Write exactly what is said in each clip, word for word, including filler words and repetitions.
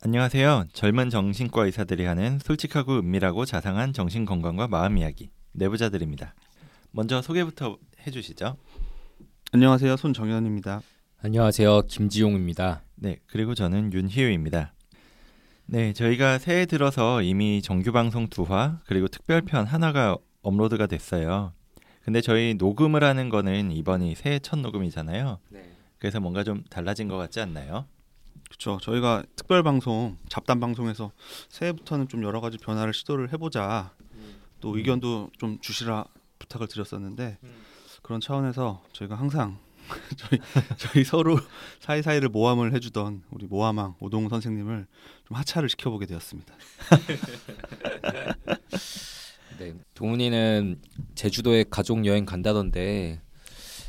안녕하세요. 젊은 정신과 의사들이 하는 솔직하고 은밀하고 자상한 정신건강과 마음 이야기. 내부자들입니다. 먼저 소개부터 해주시죠. 안녕하세요. 손정연입니다. 안녕하세요. 김지용입니다. 네, 그리고 저는 윤희우입니다. 네, 저희가 새해 들어서 이미 정규방송 두 화 그리고 특별편 하나가 업로드가 됐어요. 근데 저희 녹음을 하는 거는 이번이 새해 첫 녹음이잖아요. 네. 그래서 뭔가 좀 달라진 것 같지 않나요? 그렇죠. 저희가 특별 방송, 잡담 방송에서 새해부터는 좀 여러 가지 변화를 시도를 해보자. 음. 또 의견도 좀 주시라 부탁을 드렸었는데 음. 그런 차원에서 저희가 항상 저희, 저희 서로 사이사이를 모함을 해주던 우리 모함왕 오동훈 선생님을 좀 하차를 시켜보게 되었습니다. 네, 동훈이는 제주도에 가족 여행 간다던데.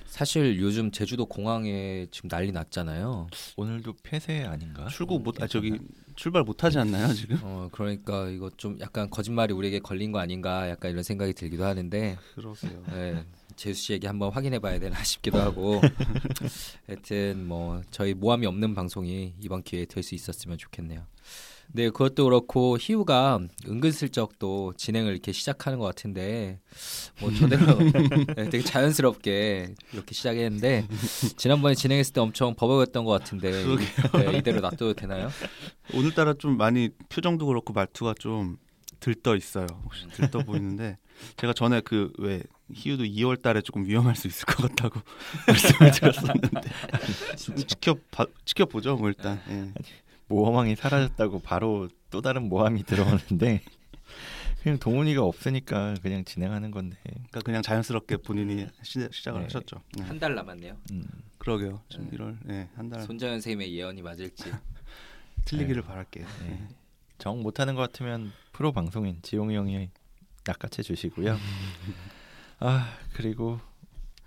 사실 요즘 제주도 공항에 지금 난리 났잖아요. 오늘도 폐쇄 아닌가? 출국 못, 아, 저기 출발 못 하지 않나요 지금? 어, 그러니까 이거 좀 약간 거짓말이 우리에게 걸린 거 아닌가, 약간 이런 생각이 들기도 하는데. 그러세요. 네, 재수 씨 얘기 한번 확인해봐야 되나 싶기도 하고. 하여튼 뭐 저희 모함이 없는 방송이 이번 기회에 될 수 있었으면 좋겠네요. 네, 그것도 그렇고 희우가 은근슬쩍 또 진행을 이렇게 시작하는 것 같은데 뭐 저대로 네, 되게 자연스럽게 이렇게 시작했는데 지난번에 진행했을 때 엄청 버벅였던 것 같은데 네, 이대로 놔둬도 되나요? 오늘따라 좀 많이 표정도 그렇고 말투가 좀 들떠 있어요. 혹시 들떠 보이는데 제가 전에 그 왜 희우도 이월 달에 조금 위험할 수 있을 것 같다고 말씀을 드렸었는데 지켜 지켜 보죠, 뭐 일단. 예. 모험왕이 사라졌다고 바로 또 다른 모함이 들어오는데 그냥 동훈이가 없으니까 그냥 진행하는 건데 그러니까 그냥 자연스럽게 본인이 시, 시작을 네. 하셨죠. 네. 한 달 남았네요. 음. 그러게요. 지금 네. 일월 네, 한 달. 손정연 선생님의 예언이 맞을지 틀리기를 네. 바랄게요. 네. 네. 정 못하는 것 같으면 프로 방송인 지용이 형이 낚아채 주시고요. 아 그리고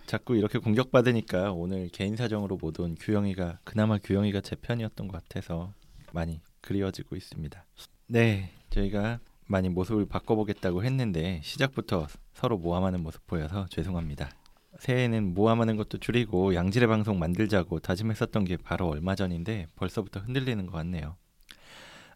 자꾸 이렇게 공격받으니까 오늘 개인 사정으로 못 온 규영이가 그나마 규영이가 제 편이었던 것 같아서 많이 그리워지고 있습니다. 네, 저희가 많이 모습을 바꿔보겠다고 했는데 시작부터 서로 모함하는 모습 보여서 죄송합니다. 새해에는 모함하는 것도 줄이고 양질의 방송 만들자고 다짐했었던 게 바로 얼마 전인데 벌써부터 흔들리는 것 같네요.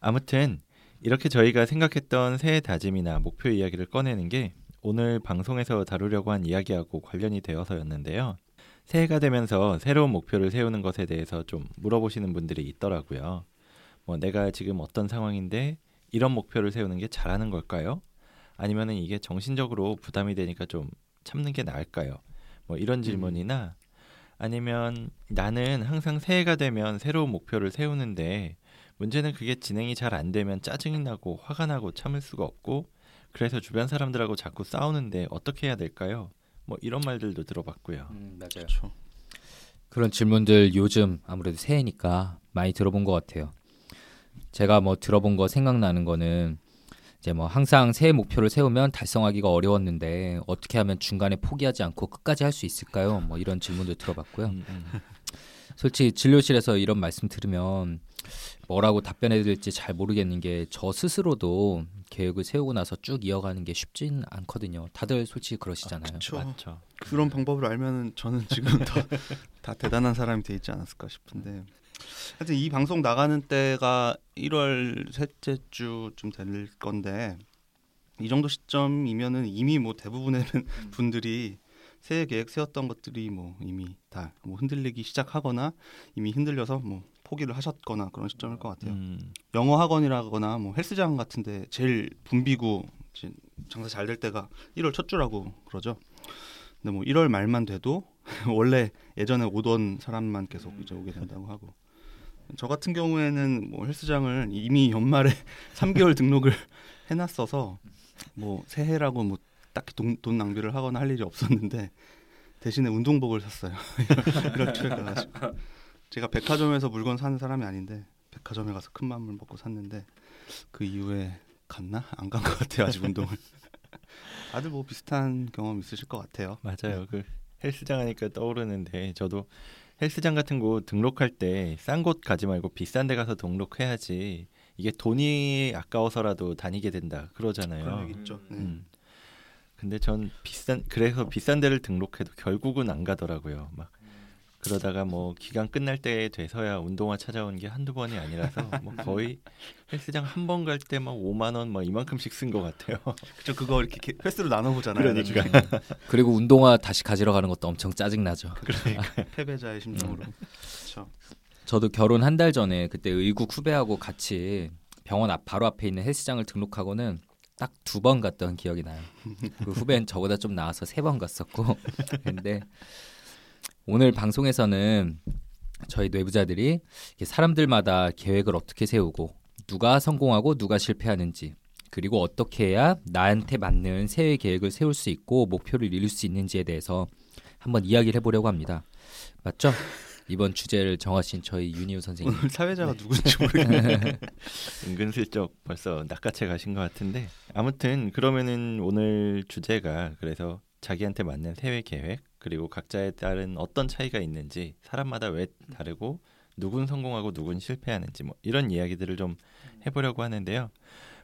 아무튼 이렇게 저희가 생각했던 새해 다짐이나 목표 이야기를 꺼내는 게 오늘 방송에서 다루려고 한 이야기하고 관련이 되어서였는데요. 새해가 되면서 새로운 목표를 세우는 것에 대해서 좀 물어보시는 분들이 있더라고요. 뭐 내가 지금 어떤 상황인데 이런 목표를 세우는 게 잘하는 걸까요? 아니면은 이게 정신적으로 부담이 되니까 좀 참는 게 나을까요? 뭐 이런 질문이나 아니면 나는 항상 새해가 되면 새로운 목표를 세우는데 문제는 그게 진행이 잘 안 되면 짜증이 나고 화가 나고 참을 수가 없고 그래서 주변 사람들하고 자꾸 싸우는데 어떻게 해야 될까요? 뭐 이런 말들도 들어봤고요. 음, 맞아요. 그렇죠. 그런 질문들 요즘 아무래도 새해니까 많이 들어본 것 같아요. 제가 뭐 들어본 거 생각나는 거는 이제 뭐 항상 새해 목표를 세우면 달성하기가 어려웠는데 어떻게 하면 중간에 포기하지 않고 끝까지 할 수 있을까요? 뭐 이런 질문도 들어봤고요. 음, 음. 솔직히 진료실에서 이런 말씀 들으면 뭐라고 답변해야 될지 잘 모르겠는 게 저 스스로도 계획을 세우고 나서 쭉 이어가는 게 쉽진 않거든요. 다들 솔직히 그러시잖아요. 아, 그쵸. 맞죠. 그런 방법을 알면은 저는 지금 더, 다 대단한 사람이 돼 있지 않았을까 싶은데 하여튼 이 방송 나가는 때가 일월 셋째 주쯤 될 건데 이 정도 시점이면은 이미 뭐 대부분의 음. 분들이 새해 계획 세웠던 것들이 뭐 이미 다 뭐 흔들리기 시작하거나 이미 흔들려서 뭐 포기를 하셨거나 그런 시점일 것 같아요. 음. 영어 학원이라거나 뭐 헬스장 같은데 제일 붐비고 이제 장사 잘 될 때가 일월 첫 주라고 그러죠. 근데 뭐 일월 말만 돼도 원래 예전에 오던 사람만 계속 이제 오게 된다고 하고. 저 같은 경우에는 뭐 헬스장을 이미 연말에 삼 개월 등록을 해놨어서 뭐 새해라고 뭐 딱히 돈, 돈 낭비를 하거나 할 일이 없었는데 대신에 운동복을 샀어요. 이런 기회가 나서 제가 백화점에서 물건 사는 사람이 아닌데 백화점에 가서 큰 맘을 먹고 샀는데 그 이후에 갔나? 안 간 것 같아요. 아직 운동을. 다들 뭐 비슷한 경험 있으실 것 같아요. 맞아요. 그 헬스장 하니까 떠오르는데 저도 헬스장 같은 곳 등록할 때 싼 곳 가지 말고 비싼 데 가서 등록해야지 이게 돈이 아까워서라도 다니게 된다 그러잖아요. 그런 얘기 있죠. 네. 음. 근데 전 비싼 그래서 비싼 데를 등록해도 결국은 안 가더라고요. 막 그러다가 뭐 기간 끝날 때 돼서야 운동화 찾아온 게 한두 번이 아니라서 뭐 거의 헬스장 한 번 갈 때 막 오만 원 막 이만큼씩 쓴 것 같아요. 그쵸, 그거 이렇게 횟수로 나눠보잖아요. 그러니까. 그리고 운동화 다시 가지러 가는 것도 엄청 짜증나죠. 그러니까. 패배자의 심정으로. 음. 그렇죠. 저도 결혼 한 달 전에 그때 의국 후배하고 같이 병원 앞 바로 앞에 있는 헬스장을 등록하고는 딱 두 번 갔던 기억이 나요. 그 후배는 저보다 좀 나아서 세 번 갔었고. 근데 오늘 방송에서는 저희 뇌부자들이 사람들마다 계획을 어떻게 세우고 누가 성공하고 누가 실패하는지 그리고 어떻게 해야 나한테 맞는 새해 계획을 세울 수 있고 목표를 이룰 수 있는지에 대해서 한번 이야기를 해보려고 합니다. 맞죠? 이번 주제를 정하신 저희 윤희우 선생님. 오늘 사회자가 네. 누군지 모르겠네. 은근슬쩍 벌써 낚아채 가신 것 같은데 아무튼 그러면은 오늘 주제가 그래서 자기한테 맞는 새해 계획 그리고 각자에 따른 어떤 차이가 있는지 사람마다 왜 다르고 누군 성공하고 누군 실패하는지 뭐 이런 이야기들을 좀 해보려고 하는데요.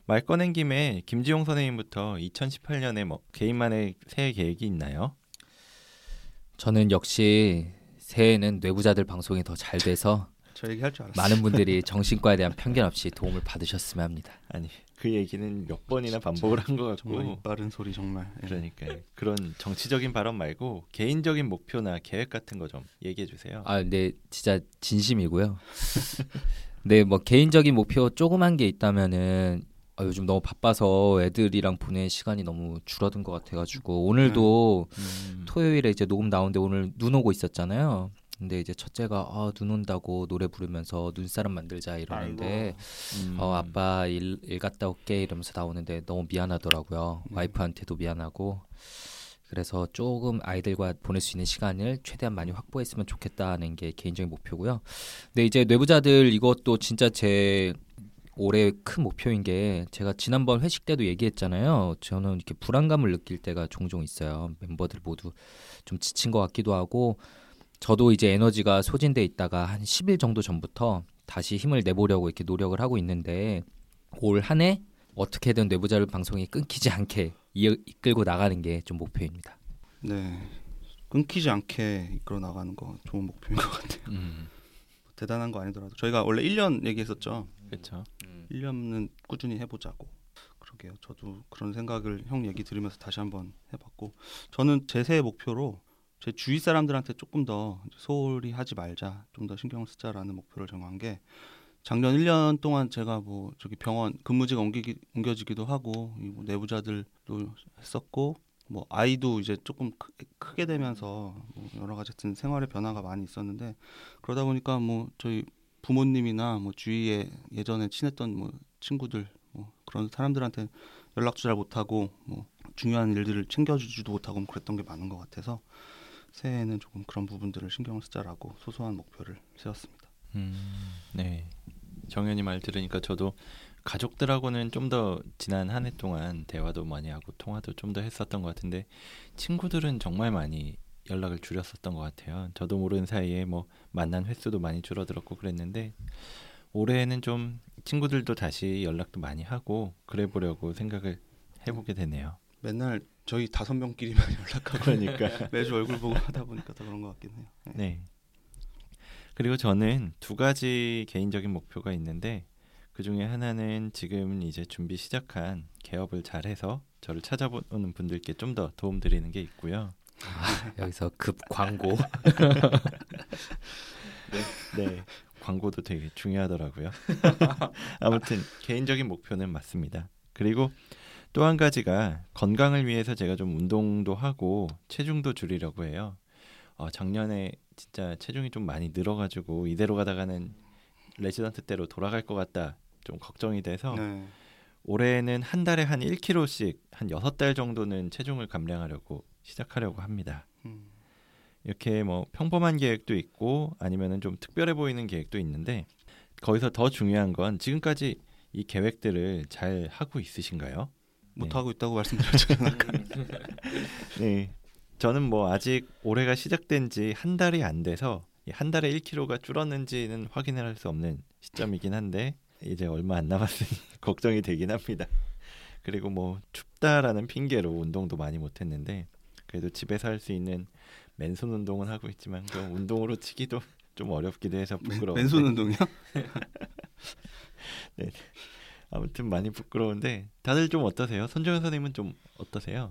말 꺼낸 김에 김지용 선생님부터 이천십팔 년에 뭐 개인만의 새해 계획이 있나요? 저는 역시 새해에는 뇌부자들 방송이 더 잘 돼서 저 얘기할 줄 알았어요. 많은 분들이 정신과에 대한 편견 없이 도움을 받으셨으면 합니다. 아니 그 얘기는 몇 번이나 반복을 한 것 같고 정말 빠른 소리 정말. 그러니까 그런 정치적인 발언 말고 개인적인 목표나 계획 같은 거 좀 얘기해 주세요. 아, 네 진짜 진심이고요. 네, 뭐 개인적인 목표 조그만 게 있다면은 아, 요즘 너무 바빠서 애들이랑 보낼 시간이 너무 줄어든 것 같아가지고 오늘도 음. 토요일에 이제 녹음 나오는데 오늘 눈 오고 있었잖아요. 근데 이제 첫째가 아, 눈 온다고 노래 부르면서 눈사람 만들자 이러는데 음. 어, 아빠 일, 일 갔다 올게 이러면서 나오는데 너무 미안하더라고요. 음. 와이프한테도 미안하고 그래서 조금 아이들과 보낼 수 있는 시간을 최대한 많이 확보했으면 좋겠다는 게 개인적인 목표고요. 근데 이제 뇌부자들 이것도 진짜 제 올해 큰 목표인 게 제가 지난번 회식 때도 얘기했잖아요. 저는 이렇게 불안감을 느낄 때가 종종 있어요. 멤버들 모두 좀 지친 것 같기도 하고 저도 이제 에너지가 소진돼 있다가 한 십 일 정도 전부터 다시 힘을 내보려고 이렇게 노력을 하고 있는데 올 한 해 어떻게든 뇌부자들 방송이 끊기지 않게 이, 이끌고 나가는 게 좀 목표입니다. 네, 끊기지 않게 이끌어 나가는 거 좋은 목표인 것 같아요. 음. 대단한 거 아니더라도 저희가 원래 일 년 얘기했었죠. 그렇죠. 음. 일 년은 꾸준히 해보자고. 그러게요. 저도 그런 생각을 형 얘기 들으면서 다시 한번 해봤고 저는 제 새해 목표로 제 주위 사람들한테 조금 더 소홀히 하지 말자, 좀 더 신경을 쓰자라는 목표를 정한 게 작년 일 년 동안 제가 뭐 저기 병원 근무지가 옮기기, 옮겨지기도 하고 뭐 내부자들도 했었고 뭐 아이도 이제 조금 크, 크게 되면서 뭐 여러 가지 같은 생활의 변화가 많이 있었는데 그러다 보니까 뭐 저희 부모님이나 뭐 주위에 예전에 친했던 뭐 친구들 뭐 그런 사람들한테 연락도 잘 못하고 뭐 중요한 일들을 챙겨주지도 못하고 뭐 그랬던 게 많은 것 같아서 새해에는 조금 그런 부분들을 신경을 쓰자라고 소소한 목표를 세웠습니다. 음, 네, 정연이 말 들으니까 저도 가족들하고는 좀 더 지난 한 해 동안 대화도 많이 하고 통화도 좀 더 했었던 것 같은데 친구들은 정말 많이 연락을 줄였었던 것 같아요. 저도 모르는 사이에 뭐 만난 횟수도 많이 줄어들었고 그랬는데 올해는 좀 친구들도 다시 연락도 많이 하고 그래 보려고 생각을 해보게 되네요. 맨날 저희 다섯 명끼리만 연락하고 그러니까 매주 얼굴 보고 하다 보니까 더 그런 것 같긴 해요. 네. 네. 그리고 저는 두 가지 개인적인 목표가 있는데 그 중에 하나는 지금 이제 준비 시작한 개업을 잘해서 저를 찾아보는 분들께 좀 더 도움 드리는 게 있고요. 아, 여기서 급 광고. 네, 네. 광고도 되게 중요하더라고요. 아무튼 개인적인 목표는 맞습니다. 그리고 또 한 가지가 건강을 위해서 제가 좀 운동도 하고 체중도 줄이려고 해요. 어, 작년에 진짜 체중이 좀 많이 늘어가지고 이대로 가다가는 레지던트 때로 돌아갈 것 같다. 좀 걱정이 돼서 네. 올해는 한 달에 한 일 킬로그램씩 한 여섯 달 정도는 체중을 감량하려고 시작하려고 합니다. 음. 이렇게 뭐 평범한 계획도 있고 아니면은 좀 특별해 보이는 계획도 있는데 거기서 더 중요한 건 지금까지 이 계획들을 잘 하고 있으신가요? 못 네. 하고 있다고 말씀드렸잖아요. 네, 저는 뭐 아직 올해가 시작된 지 한 달이 안 돼서 한 달에 일 킬로그램가 줄었는지는 확인을 할 수 없는 시점이긴 한데 이제 얼마 안 남았으니 걱정이 되긴 합니다. 그리고 뭐 춥다라는 핑계로 운동도 많이 못했는데 그래도 집에서 할 수 있는 맨손 운동은 하고 있지만 그 운동으로 치기도 좀 어렵기도 해서 부끄러운데. 맨손 운동이요? 네. 아무튼 많이 부끄러운데 다들 좀 어떠세요? 손정연 선생님은 좀 어떠세요?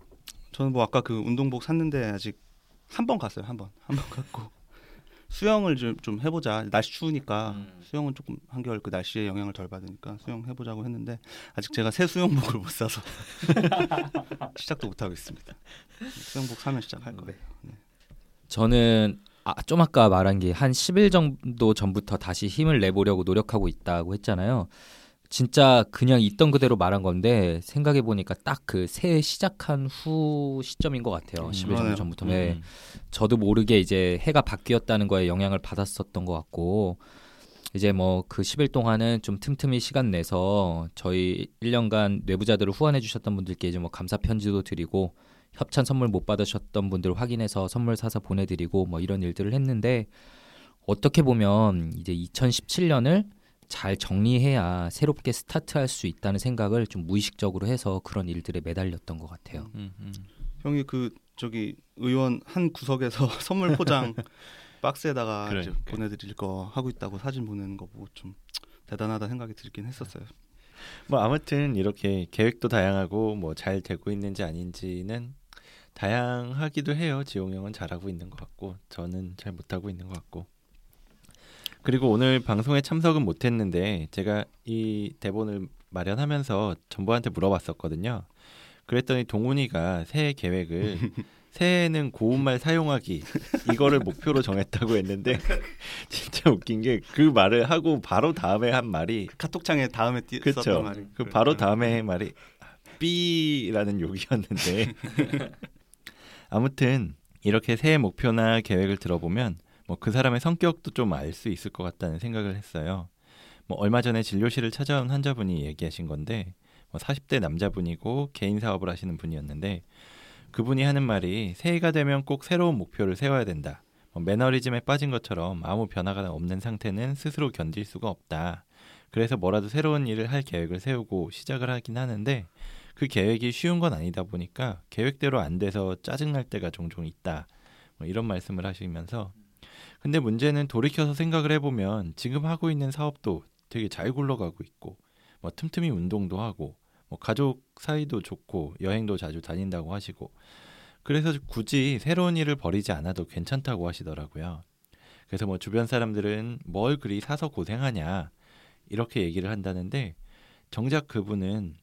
저는 뭐 아까 그 운동복 샀는데 아직 한 번 갔어요. 한 번. 한 번 갔고 수영을 좀, 좀 해보자. 날씨 추우니까 음. 수영은 조금 한결 그 날씨에 영향을 덜 받으니까 수영 해보자고 했는데 아직 제가 새 수영복을 못 사서 시작도 못하고 있습니다. 수영복 사면 시작할 거예요. 네. 저는 아, 좀 아까 말한 게 한 십 일 정도 전부터 다시 힘을 내보려고 노력하고 있다고 했잖아요. 진짜 그냥 있던 그대로 말한 건데 생각해보니까 딱 그 새해 시작한 후 시점인 것 같아요. 음, 십 일 정도 전부터. 네. 음. 저도 모르게 이제 해가 바뀌었다는 거에 영향을 받았었던 것 같고 이제 뭐 그 십 일 동안은 좀 틈틈이 시간 내서 저희 일 년간 뇌부자들을 후원해 주셨던 분들께 이제 뭐 감사 편지도 드리고 협찬 선물 못 받으셨던 분들 확인해서 선물 사서 보내드리고 뭐 이런 일들을 했는데 어떻게 보면 이제 이천십칠 년을 잘 정리해야 새롭게 스타트할 수 있다는 생각을 좀 무의식적으로 해서 그런 일들에 매달렸던 것 같아요. 음, 음. 형이 그 저기 의원 한 구석에서 선물 포장 박스에다가 그러니까. 이제 보내드릴 거 하고 있다고 사진 보내는 거 보고 좀 대단하다 생각이 들긴 했었어요. 뭐 아무튼 이렇게 계획도 다양하고 뭐 잘 되고 있는지 아닌지는 다양하기도 해요. 지용 형은 잘하고 있는 것 같고 저는 잘 못하고 있는 것 같고. 그리고 오늘 방송에 참석은 못했는데 제가 이 대본을 마련하면서 전부한테 물어봤었거든요. 그랬더니 동훈이가 새해 계획을 새해에는 고운말 사용하기 이거를 목표로 정했다고 했는데 진짜 웃긴 게 그 말을 하고 바로 다음에 한 말이 카톡창에 다음에 띄, 그쵸? 썼던 말이 그 바로 다음에 한 말이 삐라는 욕이었는데 아무튼 이렇게 새해 목표나 계획을 들어보면 뭐 그 사람의 성격도 좀 알 수 있을 것 같다는 생각을 했어요. 뭐 얼마 전에 진료실을 찾아온 환자분이 얘기하신 건데 뭐 사십 대 남자분이고 개인 사업을 하시는 분이었는데 그분이 하는 말이 새해가 되면 꼭 새로운 목표를 세워야 된다. 뭐 매너리즘에 빠진 것처럼 아무 변화가 없는 상태는 스스로 견딜 수가 없다. 그래서 뭐라도 새로운 일을 할 계획을 세우고 시작을 하긴 하는데 그 계획이 쉬운 건 아니다 보니까 계획대로 안 돼서 짜증날 때가 종종 있다. 뭐 이런 말씀을 하시면서 근데 문제는 돌이켜서 생각을 해보면 지금 하고 있는 사업도 되게 잘 굴러가고 있고 뭐 틈틈이 운동도 하고 뭐 가족 사이도 좋고 여행도 자주 다닌다고 하시고 그래서 굳이 새로운 일을 벌이지 않아도 괜찮다고 하시더라고요. 그래서 뭐 주변 사람들은 뭘 그리 사서 고생하냐 이렇게 얘기를 한다는데 정작 그분은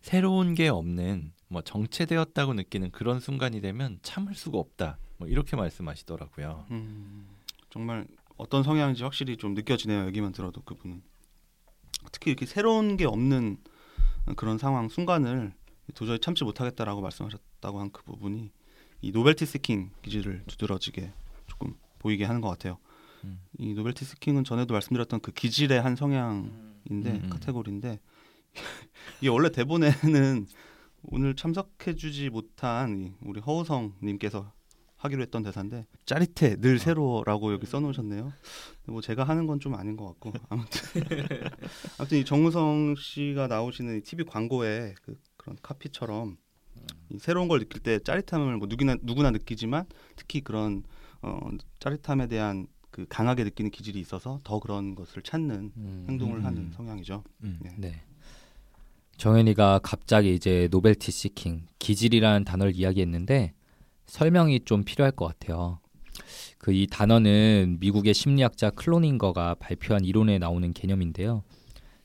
새로운 게 없는 뭐 정체되었다고 느끼는 그런 순간이 되면 참을 수가 없다. 뭐 이렇게 말씀하시더라고요. 음, 정말 어떤 성향인지 확실히 좀 느껴지네요. 여기만 들어도 그분은 특히 이렇게 새로운 게 없는 그런 상황 순간을 도저히 참지 못하겠다라고 말씀하셨다고 한 그 부분이 이 노벨티 스킹 기질을 두드러지게 조금 보이게 하는 것 같아요. 음. 이 노벨티 스킹은 전에도 말씀드렸던 그 기질의 한 성향인데 음. 카테고리인데 이게 원래 대본에는 오늘 참석해주지 못한 우리 허우성님께서 하기로 했던 대사인데 짜릿해 늘 새로라고 여기 써놓으셨네요. 뭐 제가 하는 건 좀 아닌 것 같고 아무튼 아무튼 이 정우성 씨가 나오시는 이 티비 광고에 그 그런 카피처럼 이 새로운 걸 느낄 때 짜릿함을 뭐 누구나 누구나 느끼지만 특히 그런 어, 짜릿함에 대한 그 강하게 느끼는 기질이 있어서 더 그런 것을 찾는 음, 행동을 음, 하는 성향이죠. 음, 네. 네. 정현이가 갑자기 이제 노벨티 시킹 기질이라는 단어를 이야기했는데. 설명이 좀 필요할 것 같아요. 그 이 단어는 미국의 심리학자 클로닝거가 발표한 이론에 나오는 개념인데요.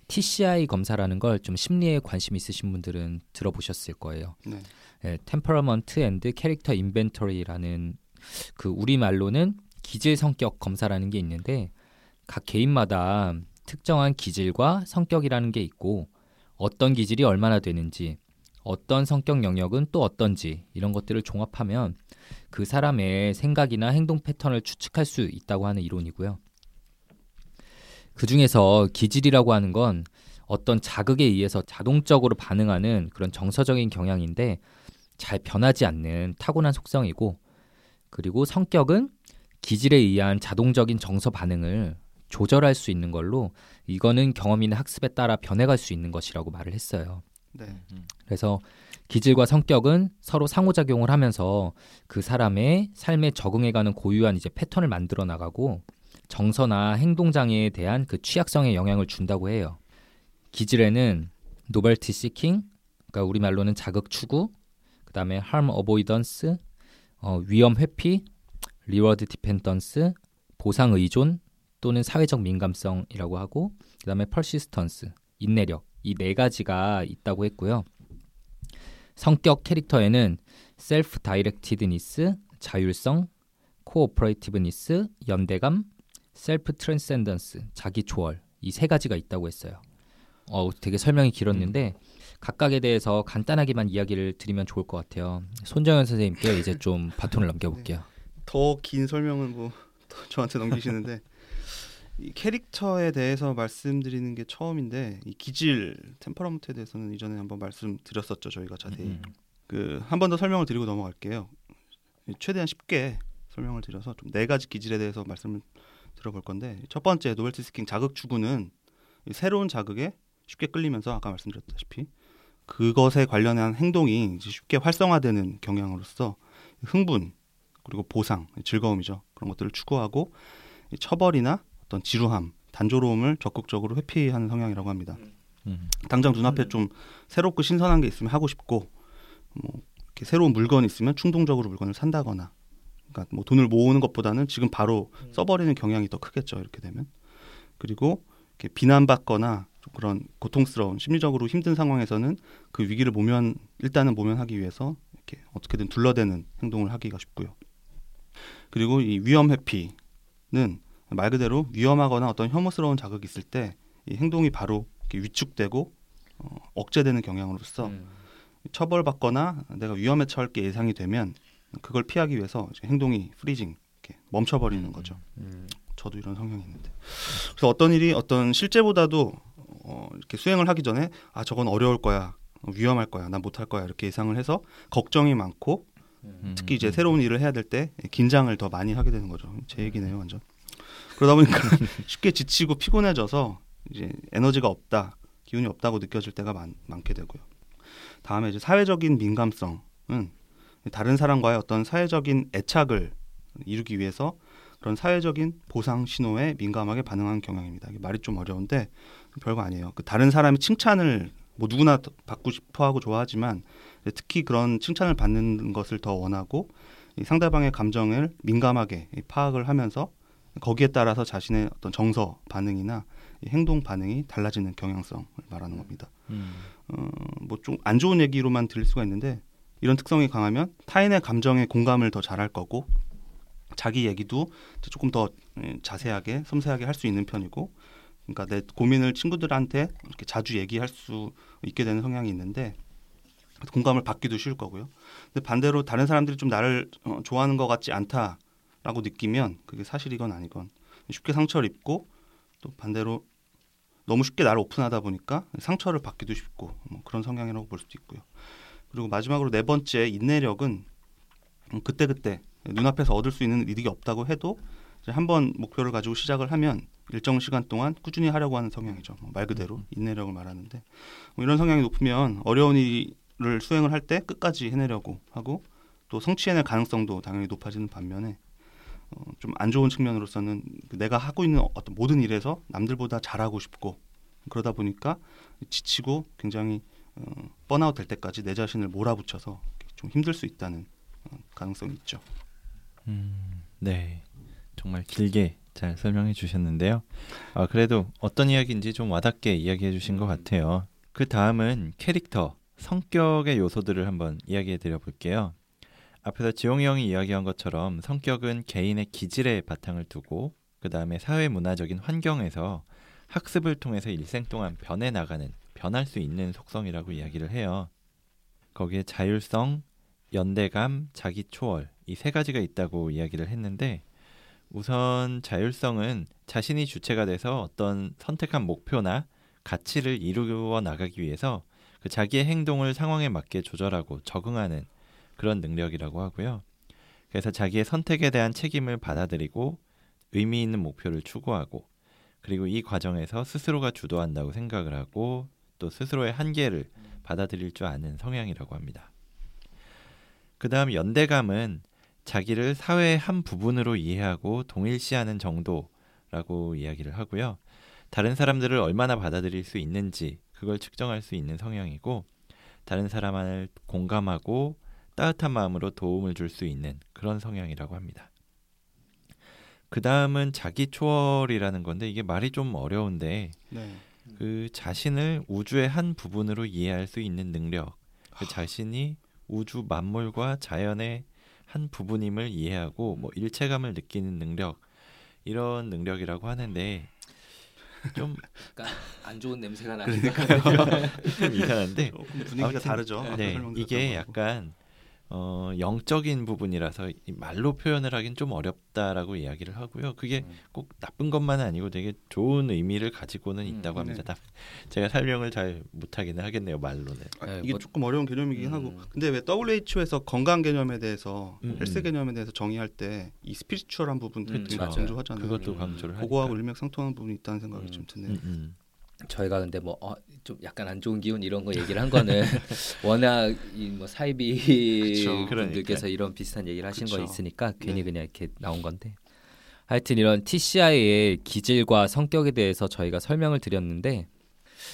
티씨아이 검사라는 걸 좀 심리에 관심 있으신 분들은 들어보셨을 거예요. 네. 네, Temperament and Character Inventory라는 그 우리말로는 기질 성격 검사라는 게 있는데 각 개인마다 특정한 기질과 성격이라는 게 있고 어떤 기질이 얼마나 되는지 어떤 성격 영역은 또 어떤지 이런 것들을 종합하면 그 사람의 생각이나 행동 패턴을 추측할 수 있다고 하는 이론이고요. 그 중에서 기질이라고 하는 건 어떤 자극에 의해서 자동적으로 반응하는 그런 정서적인 경향인데 잘 변하지 않는 타고난 속성이고, 그리고 성격은 기질에 의한 자동적인 정서 반응을 조절할 수 있는 걸로 이거는 경험이나 학습에 따라 변해갈 수 있는 것이라고 말을 했어요. 네. 그래서 기질과 성격은 서로 상호작용을 하면서 그 사람의 삶에 적응해가는 고유한 이제 패턴을 만들어 나가고 정서나 행동장애에 대한 그 취약성에 영향을 준다고 해요. 기질에는 노벨티 시킹, 그러니까 우리말로는 자극 추구, 그 다음에 harm avoidance, 어, 위험 회피, reward dependence, 보상 의존 또는 사회적 민감성이라고 하고, 그 다음에 persistence, 인내력, 이 네 가지가 있다고 했고요. 성격 캐릭터에는 self-directedness, 자율성, cooperativeness, 연대감, self-transcendence, 자기초월, 이 세 가지가 있다고 했어요. 어, 되게 설명이 길었는데 음. 각각에 대해서 간단하게만 이야기를 드리면 좋을 것 같아요. 손정연 선생님께 이제 좀 바톤을 넘겨볼게요. 네. 더 긴 설명은 뭐 저한테 넘기시는데 이 캐릭터에 대해서 말씀드리는 게 처음인데, 이 기질, 템퍼러먼트에 대해서는 이전에 한번 말씀드렸었죠. 저희가 자세히 음. 그 한 번 더 설명을 드리고 넘어갈게요. 최대한 쉽게 설명을 드려서 좀 네 가지 기질에 대해서 말씀을 들어볼 건데, 첫 번째 노벨티 스킹 자극 추구는 새로운 자극에 쉽게 끌리면서 아까 말씀드렸다시피 그것에 관련한 행동이 쉽게 활성화되는 경향으로서 흥분, 그리고 보상, 즐거움이죠. 그런 것들을 추구하고 처벌이나 어떤 지루함, 단조로움을 적극적으로 회피하는 성향이라고 합니다. 음. 당장 눈앞에 좀 새롭고 신선한 게 있으면 하고 싶고, 뭐 이렇게 새로운 물건이 있으면 충동적으로 물건을 산다거나, 그러니까 뭐 돈을 모으는 것보다는 지금 바로 써버리는 경향이 더 크겠죠. 이렇게 되면. 그리고 이렇게 비난받거나 그런 고통스러운 심리적으로 힘든 상황에서는 그 위기를 모면 일단은 모면하기 위해서 이렇게 어떻게든 둘러대는 행동을 하기가 쉽고요. 그리고 이 위험 회피는 말 그대로 위험하거나 어떤 혐오스러운 자극이 있을 때 이 행동이 바로 이렇게 위축되고 어, 억제되는 경향으로서 음. 처벌받거나 내가 위험에 처할 게 예상이 되면 그걸 피하기 위해서 행동이 프리징, 이렇게 멈춰버리는 거죠. 음. 저도 이런 성향이 있는데, 그래서 어떤 일이 어떤 실제보다도 어, 이렇게 수행을 하기 전에 아 저건 어려울 거야, 위험할 거야, 난 못할 거야 이렇게 예상을 해서 걱정이 많고, 특히 이제 새로운 일을 해야 될 때 긴장을 더 많이 하게 되는 거죠. 제 얘기네요 완전. 그러다 보니까 쉽게 지치고 피곤해져서 이제 에너지가 없다, 기운이 없다고 느껴질 때가 많, 많게 되고요. 다음에 이제 사회적인 민감성은 다른 사람과의 어떤 사회적인 애착을 이루기 위해서 그런 사회적인 보상 신호에 민감하게 반응하는 경향입니다. 이게 말이 좀 어려운데 별거 아니에요. 그 다른 사람이 칭찬을 뭐 누구나 받고 싶어하고 좋아하지만 특히 그런 칭찬을 받는 것을 더 원하고, 이 상대방의 감정을 민감하게 파악을 하면서 거기에 따라서 자신의 어떤 정서 반응이나 행동 반응이 달라지는 경향성을 말하는 겁니다. 음. 어, 뭐 좀 안 좋은 얘기로만 들릴 수가 있는데, 이런 특성이 강하면 타인의 감정에 공감을 더 잘할 거고, 자기 얘기도 조금 더 자세하게 섬세하게 할 수 있는 편이고, 그러니까 내 고민을 친구들한테 이렇게 자주 얘기할 수 있게 되는 성향이 있는데 공감을 받기도 쉬울 거고요. 근데 반대로 다른 사람들이 좀 나를 어, 좋아하는 것 같지 않다라고 느끼면 그게 사실이건 아니건 쉽게 상처를 입고, 또 반대로 너무 쉽게 나를 오픈하다 보니까 상처를 받기도 쉽고, 뭐 그런 성향이라고 볼 수도 있고요. 그리고 마지막으로 네 번째 인내력은 그때그때 눈앞에서 얻을 수 있는 이득이 없다고 해도 한번 목표를 가지고 시작을 하면 일정 시간 동안 꾸준히 하려고 하는 성향이죠. 말 그대로 인내력을 말하는데, 이런 성향이 높으면 어려운 일을 수행을 할 때 끝까지 해내려고 하고, 또 성취해낼 가능성도 당연히 높아지는 반면에 어, 좀 안 좋은 측면으로서는 내가 하고 있는 어떤 모든 일에서 남들보다 잘하고 싶고, 그러다 보니까 지치고 굉장히 어, 번아웃 될 때까지 내 자신을 몰아붙여서 좀 힘들 수 있다는 어, 가능성이 있죠. 음, 네, 정말 길게 잘 설명해 주셨는데요. 아, 그래도 어떤 이야기인지 좀 와닿게 이야기해 주신 것 같아요. 그 다음은 캐릭터, 성격의 요소들을 한번 이야기해 드려볼게요. 앞에서 지용이 형이 이야기한 것처럼 성격은 개인의 기질에 바탕을 두고, 그 다음에 사회문화적인 환경에서 학습을 통해서 일생 동안 변해 나가는, 변할 수 있는 속성이라고 이야기를 해요. 거기에 자율성, 연대감, 자기초월 이 세 가지가 있다고 이야기를 했는데, 우선 자율성은 자신이 주체가 돼서 어떤 선택한 목표나 가치를 이루어 나가기 위해서 그 자기의 행동을 상황에 맞게 조절하고 적응하는 그런 능력이라고 하고요. 그래서 자기의 선택에 대한 책임을 받아들이고 의미 있는 목표를 추구하고, 그리고 이 과정에서 스스로가 주도한다고 생각을 하고 또 스스로의 한계를 받아들일 줄 아는 성향이라고 합니다. 그 다음 연대감은 자기를 사회의 한 부분으로 이해하고 동일시하는 정도라고 이야기를 하고요. 다른 사람들을 얼마나 받아들일 수 있는지 그걸 측정할 수 있는 성향이고, 다른 사람을 공감하고 따뜻한 마음으로 도움을 줄 수 있는 그런 성향이라고 합니다. 그 다음은 자기 초월이라는 건데, 이게 말이 좀 어려운데 네. 그 자신을 우주의 한 부분으로 이해할 수 있는 능력, 그 자신이 우주 만물과 자연의 한 부분임을 이해하고 뭐 일체감을 느끼는 능력, 이런 능력이라고 하는데 좀 약간 안 좋은 냄새가 나는 그러니까요. 좀 이상한데 분위기가 아무튼, 다르죠. 네, 이게 약간 어, 영적인 부분이라서 말로 표현을 하긴 좀 어렵다라고 이야기를 하고요. 그게 음. 꼭 나쁜 것만은 아니고 되게 좋은 의미를 가지고는 있다고 음, 합니다. 네. 제가 설명을 잘 못하기는 하겠네요, 말로는. 아, 네, 이게 뭐, 조금 어려운 개념이긴 음. 하고. 근데 왜 더블유에이치오에서 건강 개념에 대해서 음. 헬스 개념에 대해서 정의할 때 이 스피리추얼한 부분 되게 음, 강조하잖아요. 그것도 강조를 하니까. 그거하고 일맥상통하는 부분이 있다는 생각이 음. 좀 드네요. 음, 음. 저희가 근데 뭐 어, 좀 약간 안 좋은 기운 이런 거 얘기를 한 거는 워낙 이 뭐 사이비 그쵸, 분들께서 그러니까. 이런 비슷한 얘기를 하신 그쵸. 거 있으니까 괜히 네. 그냥 이렇게 나온 건데, 하여튼 이런 티씨아이의 기질과 성격에 대해서 저희가 설명을 드렸는데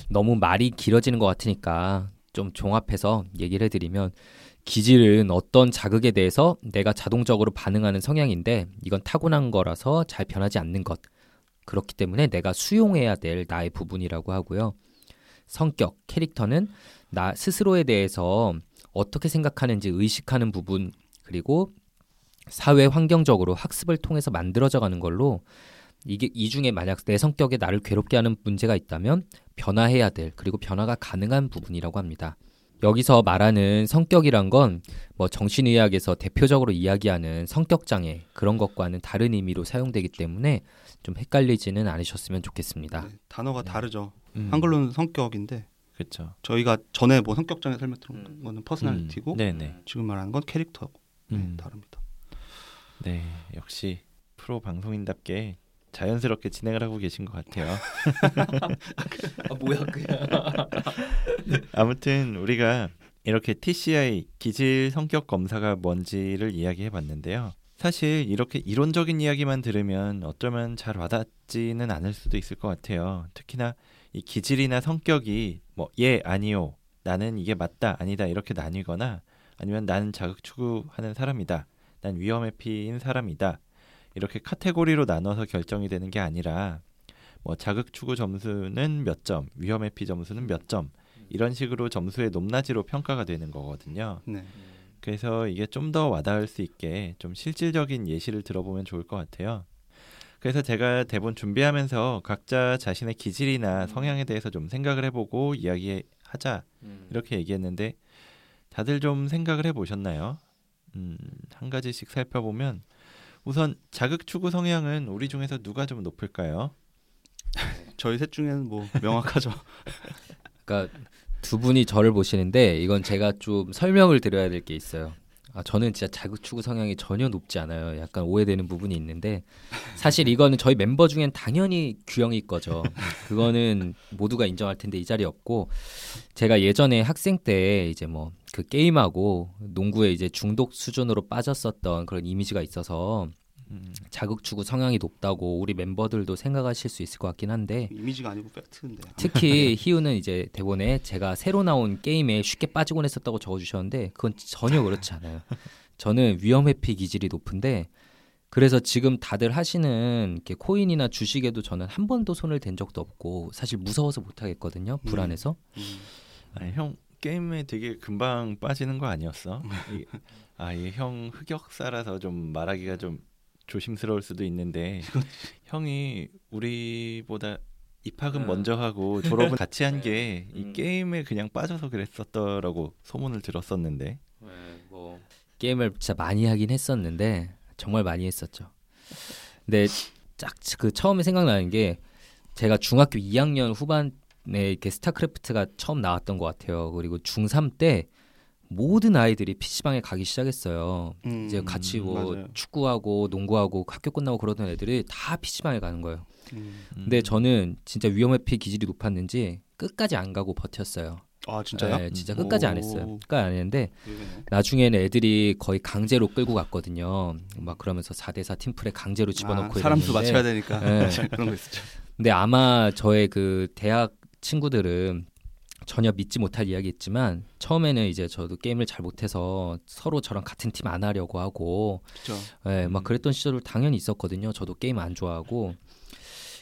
너무 말이 길어지는 것 같으니까 좀 종합해서 얘기를 해드리면, 기질은 어떤 자극에 대해서 내가 자동적으로 반응하는 성향인데 이건 타고난 거라서 잘 변하지 않는 것, 그렇기 때문에 내가 수용해야 될 나의 부분이라고 하고요. 성격, 캐릭터는 나 스스로에 대해서 어떻게 생각하는지 의식하는 부분, 그리고 사회 환경적으로 학습을 통해서 만들어져가는 걸로, 이게 이 중에 만약 내 성격에 나를 괴롭게 하는 문제가 있다면 변화해야 될, 그리고 변화가 가능한 부분이라고 합니다. 여기서 말하는 성격이란 건 뭐 정신의학에서 대표적으로 이야기하는 성격장애 그런 것과는 다른 의미로 사용되기 때문에 좀 헷갈리지는 않으셨으면 좋겠습니다. 네, 단어가 네. 다르죠. 음. 한글로는 성격인데 그렇죠. 저희가 전에 뭐 성격장애 설명 들은 음. 거는 퍼스널리티고 음. 지금 말하는 건 캐릭터고 음. 네, 다릅니다. 네, 역시 프로 방송인답게 자연스럽게 진행을 하고 계신 것 같아요. 아, 뭐야 그냥. 아무튼 우리가 이렇게 티씨아이 기질 성격 검사가 뭔지를 이야기해봤는데요. 사실 이렇게 이론적인 이야기만 들으면 어쩌면 잘 와닿지는 않을 수도 있을 것 같아요. 특히나 이 기질이나 성격이 뭐 예, 아니요, 나는 이게 맞다, 아니다 이렇게 나뉘거나, 아니면 나는 자극 추구하는 사람이다, 난 위험에 피인 사람이다 이렇게 카테고리로 나눠서 결정이 되는 게 아니라 뭐 자극 추구 점수는 몇 점, 위험 회피 점수는 몇 점 이런 식으로 점수의 높낮이로 평가가 되는 거거든요. 네. 그래서 이게 좀 더 와닿을 수 있게 좀 실질적인 예시를 들어보면 좋을 것 같아요. 그래서 제가 대본 준비하면서 각자 자신의 기질이나 음. 성향에 대해서 좀 생각을 해보고 이야기하자 음. 이렇게 얘기했는데, 다들 좀 생각을 해보셨나요? 음, 한 가지씩 살펴보면 우선 자극 추구 성향은 우리 중에서 누가 좀 높을까요? 저희 셋 중에는 뭐 명확하죠. 그러니까 두 분이 저를 보시는데 이건 제가 좀 설명을 드려야 될 게 있어요. 아, 저는 진짜 자극 추구 성향이 전혀 높지 않아요. 약간 오해되는 부분이 있는데, 사실 이거는 저희 멤버 중엔 당연히 규영이 거죠. 그거는 모두가 인정할 텐데 이 자리에 없고, 제가 예전에 학생 때 이제 뭐 그 게임하고 농구에 이제 중독 수준으로 빠졌었던 그런 이미지가 있어서 음. 자극 추구 성향이 높다고 우리 멤버들도 생각하실 수 있을 것 같긴 한데, 이미지가 아니고 팩트인데, 특히 희우는 이제 대본에 제가 새로 나온 게임에 쉽게 빠지곤 했었다고 적어주셨는데 그건 전혀 그렇지 않아요. 저는 위험 회피 기질이 높은데, 그래서 지금 다들 하시는 이렇게 코인이나 주식에도 저는 한 번도 손을 댄 적도 없고, 사실 무서워서 못하겠거든요. 불안해서. 음. 음. 아니, 형 게임에 되게 금방 빠지는 거 아니었어? 아, 얘 형 흑역사라서 좀 말하기가 좀 조심스러울 수도 있는데 형이 우리보다 입학은 음. 먼저 하고 졸업은 같이 한 게 이 음. 게임에 그냥 빠져서 그랬었더라고 소문을 들었었는데. 네, 뭐 게임을 진짜 많이 하긴 했었는데 정말 많이 했었죠. 근데 딱 그 처음에 생각나는 게 제가 중학교 이 학년 후반에 이렇게 스타크래프트가 처음 나왔던 것 같아요. 그리고 중삼 때 모든 아이들이 피씨방에 가기 시작했어요. 음, 이제 같이 뭐 맞아요. 축구하고 농구하고 학교 끝나고 그러던 애들이 다 피씨방에 가는 거예요. 음, 근데 음. 저는 진짜 위험 회피 기질이 높았는지 끝까지 안 가고 버텼어요. 아 진짜요? 네, 진짜 끝까지 오. 안 했어요. 끝까지 안 했는데 나중에는 애들이 거의 강제로 끌고 갔거든요. 막 그러면서 사 대 사 팀플에 강제로 집어넣고 아, 사람 수 맞춰야 되니까 네. 그런 거 있었죠. 근데 아마 저의 그 대학 친구들은 전혀 믿지 못할 이야기였지만 처음에는 이제 저도 게임을 잘 못해서 서로 저랑 같은 팀 안 하려고 하고 예, 막 그랬던 시절도 당연히 있었거든요. 저도 게임 안 좋아하고.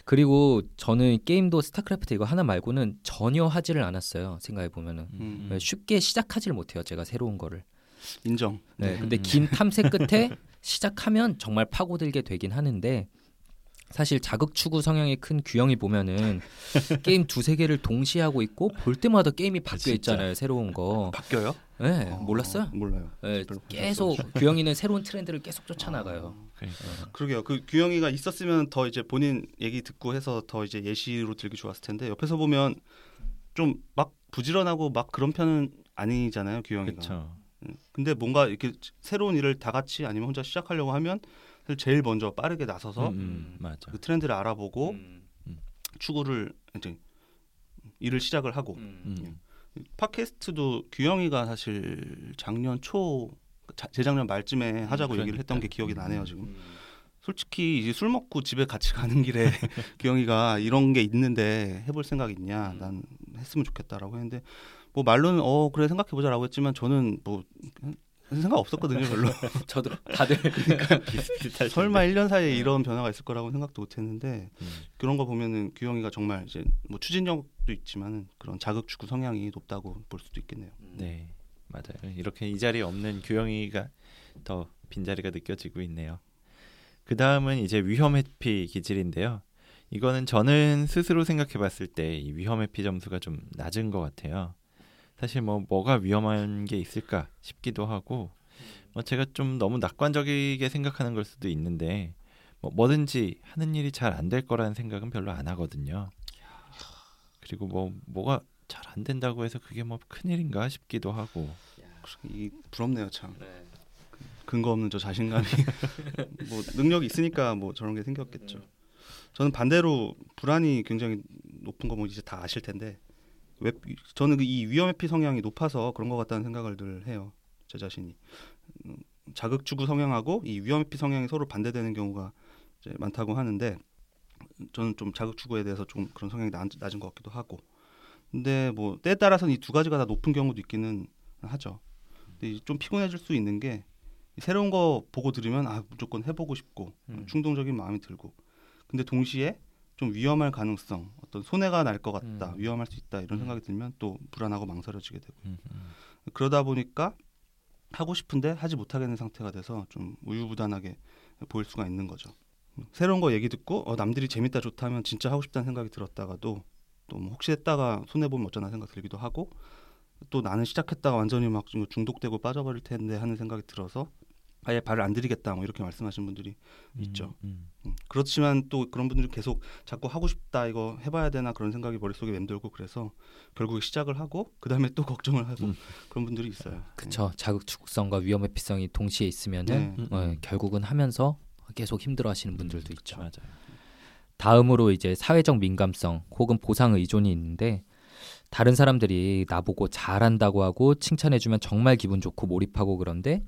그리고 저는 게임도 스타크래프트 이거 하나 말고는 전혀 하지를 않았어요. 생각해보면은 음. 쉽게 시작하지를 못해요. 제가 새로운 거를. 인정. 네, 근데 긴 탐색 끝에 시작하면 정말 파고들게 되긴 하는데 사실 자극추구 성향이 큰 규영이 보면은 게임 두세 개를 동시에 하고 있고 볼 때마다 게임이 바뀌어 있잖아요. 새로운 거. 바뀌어요? 네, 어, 몰랐어요? 몰라요. 네, 계속 규영이는 새로운 트렌드를 계속 쫓아나가요. 아, 그러니까. 네. 그러게요. 그 규영이가 있었으면 더 이제 본인 얘기 듣고 해서 더 이제 예시로 들기 좋았을 텐데 옆에서 보면 좀 막 부지런하고 막 그런 편은 아니잖아요, 규영이가. 그렇죠. 근데 뭔가 이렇게 새로운 일을 다 같이 아니면 혼자 시작하려고 하면 제일 먼저 빠르게 나서서 음, 음, 그 트렌드를 알아보고 음, 음. 추구를 이제 일을 시작을 하고 음, 음. 팟캐스트도 규영이가 사실 작년 초 자, 재작년 말쯤에 하자고 그러니까. 얘기를 했던 게 기억이 나네요 지금. 음. 솔직히 이제 술 먹고 집에 같이 가는 길에 규영이가 이런 게 있는데 해볼 생각 있냐 음. 난 했으면 좋겠다라고 했는데 뭐 말로는 어 그래 생각해보자라고 했지만 저는 뭐 생각 없었거든요 별로. 저도 다들 그러니까 비슷비슷할 설마 일 년 사이에 이런 변화가 있을 거라고 생각도 못했는데 음. 그런 거 보면은 규영이가 정말 이제 뭐 추진력도 있지만 그런 자극추구 성향이 높다고 볼 수도 있겠네요. 음. 네 맞아요. 이렇게 이 자리에 없는 규영이가 더 빈자리가 느껴지고 있네요. 그 다음은 이제 위험회피 기질인데요. 이거는 저는 스스로 생각해봤을 때 이 위험회피 점수가 좀 낮은 것 같아요. 사실 뭐 뭐가 위험한 게 있을까 싶기도 하고 뭐 제가 좀 너무 낙관적이게 생각하는 걸 수도 있는데 뭐 뭐든지 하는 일이 잘 안 될 거라는 생각은 별로 안 하거든요. 그리고 뭐 뭐가 잘 안 된다고 해서 그게 뭐 큰일인가 싶기도 하고. 이 부럽네요 참. 근거 없는 저 자신감이 뭐 능력이 있으니까 뭐 저런 게 생겼겠죠. 저는 반대로 불안이 굉장히 높은 거 뭐 이제 다 아실 텐데 웹, 저는 이 위험회피 성향이 높아서 그런 것 같다는 생각을 늘 해요. 제 자신이 자극추구 성향하고 이 위험회피 성향이 서로 반대되는 경우가 이제 많다고 하는데 저는 좀 자극추구에 대해서 좀 그런 성향이 낮, 낮은 것 같기도 하고 근데 뭐 때에 따라서는 이 두 가지가 다 높은 경우도 있기는 하죠. 근데 좀 피곤해질 수 있는 게 새로운 거 보고 들으면 아 무조건 해보고 싶고 음. 충동적인 마음이 들고 근데 동시에 좀 위험할 가능성, 어떤 손해가 날 것 같다, 음. 위험할 수 있다 이런 생각이 들면 또 불안하고 망설여지게 되고 음. 그러다 보니까 하고 싶은데 하지 못하겠는 상태가 돼서 좀 우유부단하게 보일 수가 있는 거죠. 새로운 거 얘기 듣고 어, 남들이 재밌다 좋다 하면 진짜 하고 싶다는 생각이 들었다가도 또 뭐 혹시 했다가 손해보면 어쩌나 생각 들기도 하고 또 나는 시작했다가 완전히 막 중독되고 빠져버릴 텐데 하는 생각이 들어서 아예 발을 안 들이겠다 뭐 이렇게 말씀하시는 분들이 음, 있죠. 음. 그렇지만 또 그런 분들은 계속 자꾸 하고 싶다 이거 해봐야 되나 그런 생각이 머릿속에 맴돌고 그래서 결국에 시작을 하고 그 다음에 또 걱정을 하고 음. 그런 분들이 있어요. 그렇죠. 네. 자극축성과 위험회피성이 동시에 있으면 네. 음, 어, 음. 결국은 하면서 계속 힘들어하시는 분들도 음, 있죠. 맞아요. 다음으로 이제 사회적 민감성 혹은 보상 의존이 있는데 다른 사람들이 나보고 잘한다고 하고 칭찬해주면 정말 기분 좋고 몰입하고 그런데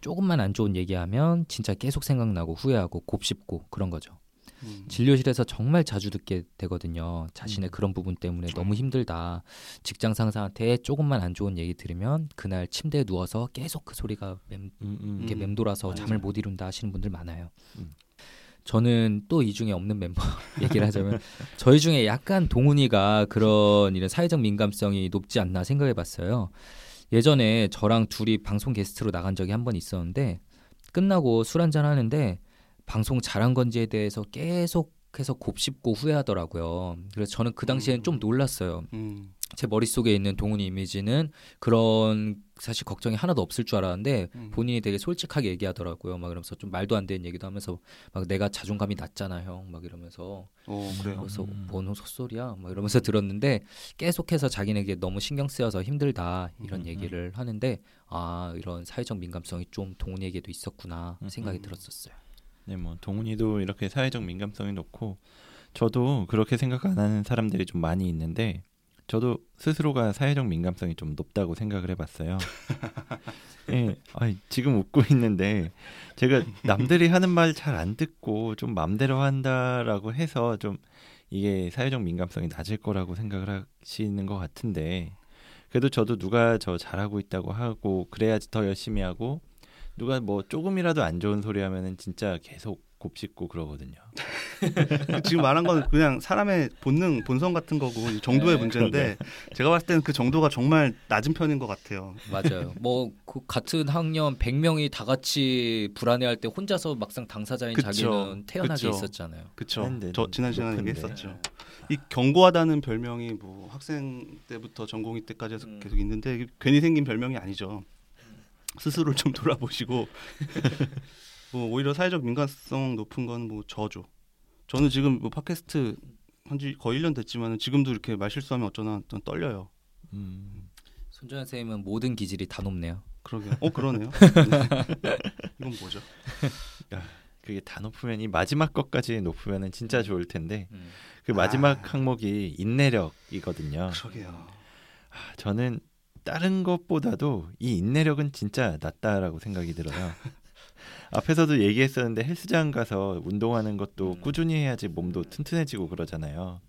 조금만 안 좋은 얘기하면 진짜 계속 생각나고 후회하고 곱씹고 그런 거죠. 음. 진료실에서 정말 자주 듣게 되거든요. 자신의 음. 그런 부분 때문에 너무 힘들다. 직장 상사한테 조금만 안 좋은 얘기 들으면 그날 침대에 누워서 계속 그 소리가 맴, 음, 음, 이렇게 맴돌아서 음. 잠을 못 이룬다 하시는 분들 많아요. 음. 저는 또 이 중에 없는 멤버 얘기를 하자면 저희 중에 약간 동훈이가 그런 이런 사회적 민감성이 높지 않나 생각해봤어요. 예전에 저랑 둘이 방송 게스트로 나간 적이 한 번 있었는데 끝나고 술 한잔 하는데 방송 잘한 건지에 대해서 계속 해서 곱씹고 후회하더라고요. 그래서 저는 그 당시에는 음. 좀 놀랐어요. 음. 제 머릿속에 있는 동훈이 이미지는 그런 사실 걱정이 하나도 없을 줄 알았는데 음. 본인이 되게 솔직하게 얘기하더라고요. 막 이러면서 좀 말도 안 되는 얘기도 하면서 막 내가 자존감이 낮잖아 형 막 이러면서 오, 그래요? 그래서 뭔 헛소리야 막 이러면서 들었는데 계속해서 자기에게 너무 신경 쓰여서 힘들다 이런 음. 얘기를 하는데 아 이런 사회적 민감성이 좀 동훈이에게도 있었구나 생각이 음. 들었었어요. 네, 뭐 동훈이도 이렇게 사회적 민감성이 높고 저도 그렇게 생각 안 하는 사람들이 좀 많이 있는데 저도 스스로가 사회적 민감성이 좀 높다고 생각을 해봤어요. 네, 아니, 지금 웃고 있는데 제가 남들이 하는 말 잘 안 듣고 좀 맘대로 한다라고 해서 좀 이게 사회적 민감성이 낮을 거라고 생각을 하시는 것 같은데 그래도 저도 누가 저 잘하고 있다고 하고 그래야지 더 열심히 하고 누가 뭐 조금이라도 안 좋은 소리 하면은 진짜 계속 곱씹고 그러거든요. 지금 말한 건 그냥 사람의 본능, 본성 같은 거고 정도의 네, 문제인데 그런데. 제가 봤을 때는 그 정도가 정말 낮은 편인 것 같아요. 맞아요. 뭐 그 같은 학년 백 명이 다 같이 불안해할 때 혼자서 막상 당사자인 그쵸, 자기는 태연하게 그쵸, 있었잖아요. 그렇죠. 저 지난 시간에 얘기했었죠. 이 경고하다는 별명이 뭐 학생 때부터 전공의 때까지 해서 음. 계속 있는데 괜히 생긴 별명이 아니죠. 스스로를 좀 돌아보시고 뭐 오히려 사회적 민감성 높은 건 뭐 저죠. 저는 지금 뭐 팟캐스트 한지 거의 일 년 됐지만 지금도 이렇게 말 실수하면 어쩌나 떨려요. 음. 손정연 선생님은 모든 기질이 다 높네요. 그러게요. 어 그러네요. 이건 뭐죠? 야, 그게 다 높으면 이 마지막 것까지 높으면은 진짜 좋을 텐데 음. 그 마지막 아. 항목이 인내력이거든요. 그러게요. 아, 저는 다른 것보다도 이 인내력은 진짜 낮다라고 생각이 들어요. 앞에서도 얘기했었는데 헬스장 가서 운동하는 것도 꾸준히 해야지 몸도 튼튼해지고 그러잖아요.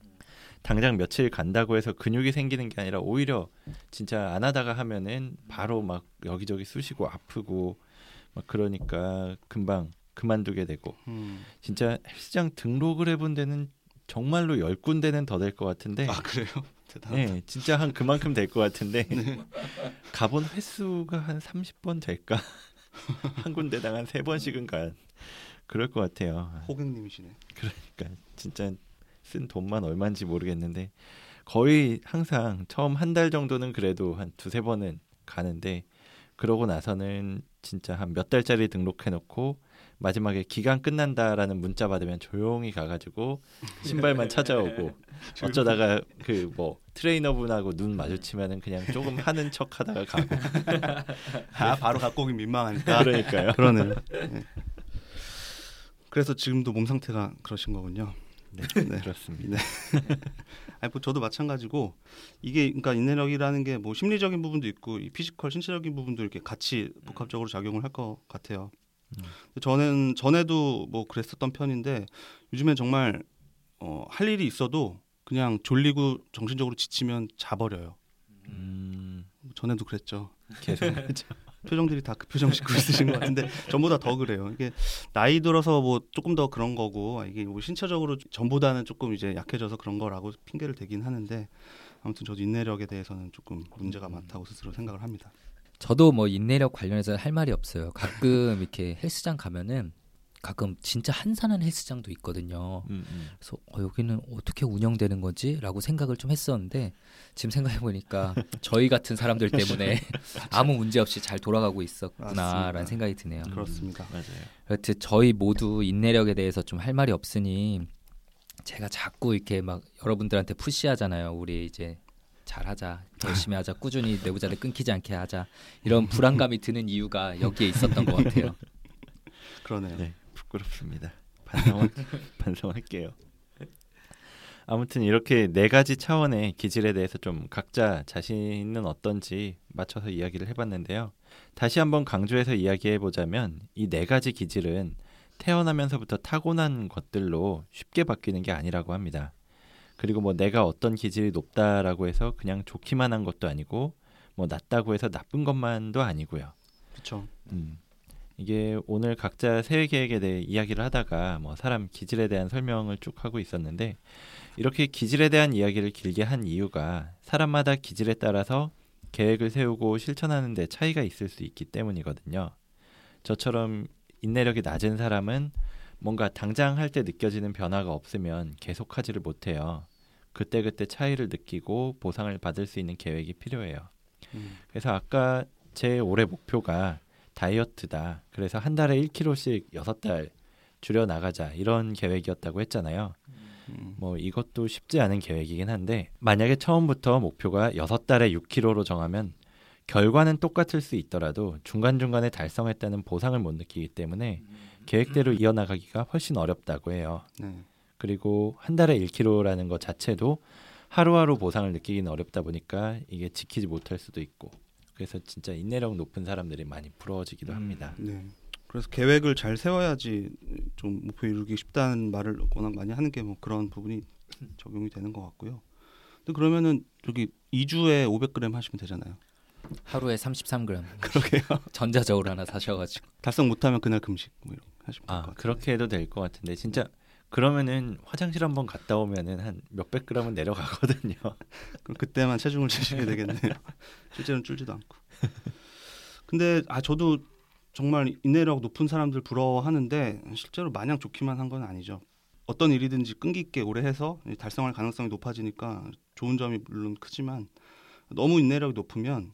당장 며칠 간다고 해서 근육이 생기는 게 아니라 오히려 진짜 안 하다가 하면은 바로 막 여기저기 쑤시고 아프고 막 그러니까 금방 그만두게 되고 진짜 헬스장 등록을 해본 데는 정말로 열 군데는 더 될 것 같은데. 아 그래요? 대단하다. 네, 진짜 한 그만큼 될 것 같은데 네. 가본 횟수가 한 삼십 번 될까? 한 군데당 한 세 번씩은 간 그럴 것 같아요. 호객님이시네. 그러니까 진짜 쓴 돈만 얼마인지 모르겠는데 거의 항상 처음 한 달 정도는 그래도 한 두세 번은 가는데 그러고 나서는 진짜 한 몇 달짜리 등록해놓고 마지막에 기간 끝난다라는 문자 받으면 조용히 가가지고 신발만 찾아오고 어쩌다가 그 뭐 트레이너분하고 눈 마주치면은 그냥 조금 하는 척하다가 가고 아 바로 갖고 오기 민망하니까 그러니까요. 그러네요. 네. 그래서 지금도 몸 상태가 그러신 거군요. 네, 네. 그렇습니다. 네. 아니 뭐 저도 마찬가지고 이게 그러니까 인내력이라는 게 뭐 심리적인 부분도 있고 이 피지컬 신체적인 부분도 이렇게 같이 복합적으로 작용을 할 것 같아요. 음. 저는 전에도 뭐 그랬었던 편인데 요즘엔 정말 어, 할 일이 있어도 그냥 졸리고 정신적으로 지치면 자버려요. 음. 전에도 그랬죠. 계속 표정들이 다 그 표정 짓고 있으신 것 같은데 전보다 더 그래요. 이게 나이 들어서 뭐 조금 더 그런 거고 이게 뭐 신체적으로 전보다는 조금 이제 약해져서 그런 거라고 핑계를 대긴 하는데 아무튼 저도 인내력에 대해서는 조금 문제가 음. 많다고 스스로 생각을 합니다. 저도 뭐 인내력 관련해서 할 말이 없어요. 가끔 이렇게 헬스장 가면은 가끔 진짜 한산한 헬스장도 있거든요. 음, 음. 그래서 어, 여기는 어떻게 운영되는 거지라고 생각을 좀 했었는데 지금 생각해 보니까 저희 같은 사람들 때문에 아무 문제 없이 잘 돌아가고 있었구나라는 생각이 드네요. 그렇습니다. 음. 맞아요. 그래서 저희 모두 인내력에 대해서 좀 할 말이 없으니 제가 자꾸 이렇게 막 여러분들한테 푸시하잖아요. 우리 이제. 잘하자, 열심히 하자, 꾸준히 내부자들 끊기지 않게 하자 이런 불안감이 드는 이유가 여기에 있었던 것 같아요. 그러네요. 네, 부끄럽습니다. 반성할, 반성할게요. 아무튼 이렇게 네 가지 차원의 기질에 대해서 좀 각자 자신은 어떤지 맞춰서 이야기를 해봤는데요. 다시 한번 강조해서 이야기해보자면 이 네 가지 기질은 태어나면서부터 타고난 것들로 쉽게 바뀌는 게 아니라고 합니다. 그리고 뭐 내가 어떤 기질이 높다라고 해서 그냥 좋기만 한 것도 아니고 뭐 낮다고 해서 나쁜 것만도 아니고요. 그렇죠. 음. 이게 오늘 각자 세 계획에 대해 이야기를 하다가 뭐 사람 기질에 대한 설명을 쭉 하고 있었는데 이렇게 기질에 대한 이야기를 길게 한 이유가 사람마다 기질에 따라서 계획을 세우고 실천하는 데 차이가 있을 수 있기 때문이거든요. 저처럼 인내력이 낮은 사람은 뭔가 당장 할 때 느껴지는 변화가 없으면 계속하지를 못해요. 그때그때 차이를 느끼고 보상을 받을 수 있는 계획이 필요해요. 음. 그래서 아까 제 올해 목표가 다이어트다. 그래서 한 달에 일 킬로그램씩 여섯 달 줄여나가자. 이런 계획이었다고 했잖아요. 음. 뭐 이것도 쉽지 않은 계획이긴 한데 만약에 처음부터 목표가 여섯 달에 육 킬로그램로 정하면 결과는 똑같을 수 있더라도 중간중간에 달성했다는 보상을 못 느끼기 때문에 음. 계획대로 이어나가기가 훨씬 어렵다고 해요. 네. 그리고 한 달에 일 킬로그램라는 것 자체도 하루하루 보상을 느끼기는 어렵다 보니까 이게 지키지 못할 수도 있고 그래서 진짜 인내력 높은 사람들이 많이 부러워지기도 합니다. 음, 네. 그래서 계획을 잘 세워야지 좀 목표 이루기 쉽다는 말을 워낙 많이 하는 게 뭐 그런 부분이 적용이 되는 것 같고요. 근데 그러면은 저기 이 주에 오백 그램 하시면 되잖아요. 하루에 삼십삼 그램. 그러게요. 전자저울 하나 사셔가지고 달성 못하면 그날 금식 뭐 이런 하시면 될 것 같아요. 그렇게 해도 될 것 같은데 진짜 그러면은 화장실 한번 갔다 오면은 한 몇백 그램은 내려가거든요. 그럼 그때만 체중을 재시게 되겠네요. 실제로는 줄지도 않고. 근데 아 저도 정말 인내력 높은 사람들 부러워하는데 실제로 마냥 좋기만 한 건 아니죠. 어떤 일이든지 끈기 있게 오래 해서 달성할 가능성이 높아지니까 좋은 점이 물론 크지만 너무 인내력이 높으면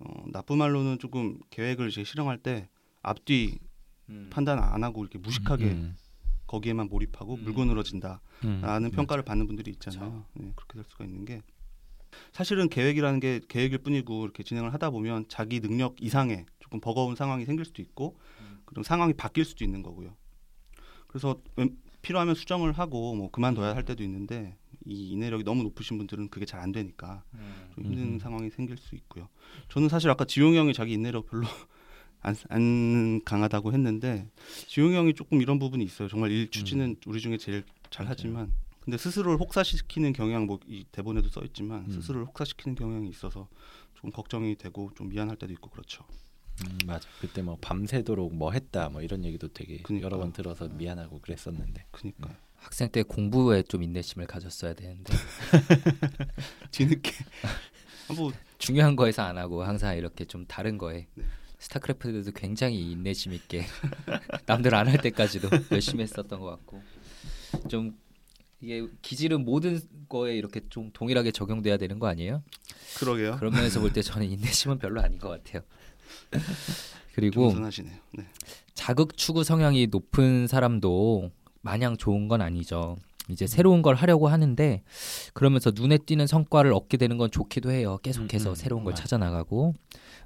어, 나쁜 말로는 조금 계획을 이제 실행할 때 앞뒤 음. 판단 안 하고 이렇게 무식하게 음. 거기에만 몰입하고 음. 물고늘어진다라는 음. 평가를 맞아. 받는 분들이 있잖아요. 네, 그렇게 될 수가 있는 게 사실은 계획이라는 게 계획일 뿐이고 이렇게 진행을 하다 보면 자기 능력 이상의 조금 버거운 상황이 생길 수도 있고 음. 그런 상황이 바뀔 수도 있는 거고요. 그래서 필요하면 수정을 하고 뭐 그만둬야 할 때도 있는데 이 인내력이 너무 높으신 분들은 그게 잘 안 되니까 음. 좀 힘든 음. 상황이 생길 수 있고요. 저는 사실 아까 지용이 형이 자기 인내력 별로 안, 안 강하다고 했는데 지용이 형이 조금 이런 부분이 있어요. 정말 일 추진은 음. 우리 중에 제일 잘하지만 근데 스스로를 혹사시키는 경향 뭐 이 대본에도 써있지만 음. 스스로를 혹사시키는 경향이 있어서 좀 걱정이 되고 좀 미안할 때도 있고 그렇죠. 음, 맞아. 그때 뭐 밤새도록 뭐 했다 뭐 이런 얘기도 되게 그러니까. 여러 번 들어서 미안하고 그랬었는데 그러니까 음. 학생 때 공부에 좀 인내심을 가졌어야 되는데 뒤늦게 뭐 중요한 거에서 안 하고 항상 이렇게 좀 다른 거에 네. 스타크래프트도 굉장히 인내심 있게 남들 안 할 때까지도 열심히 했었던 것 같고 좀 이게 기질은 모든 거에 이렇게 좀 동일하게 적용돼야 되는 거 아니에요? 그러게요. 그런 면에서 볼 때 저는 인내심은 별로 아닌 것 같아요. 그리고 네. 자극 추구 성향이 높은 사람도 마냥 좋은 건 아니죠. 이제 새로운 걸 하려고 하는데 그러면서 눈에 띄는 성과를 얻게 되는 건 좋기도 해요. 계속해서 음, 음, 새로운 걸 맞아. 찾아나가고.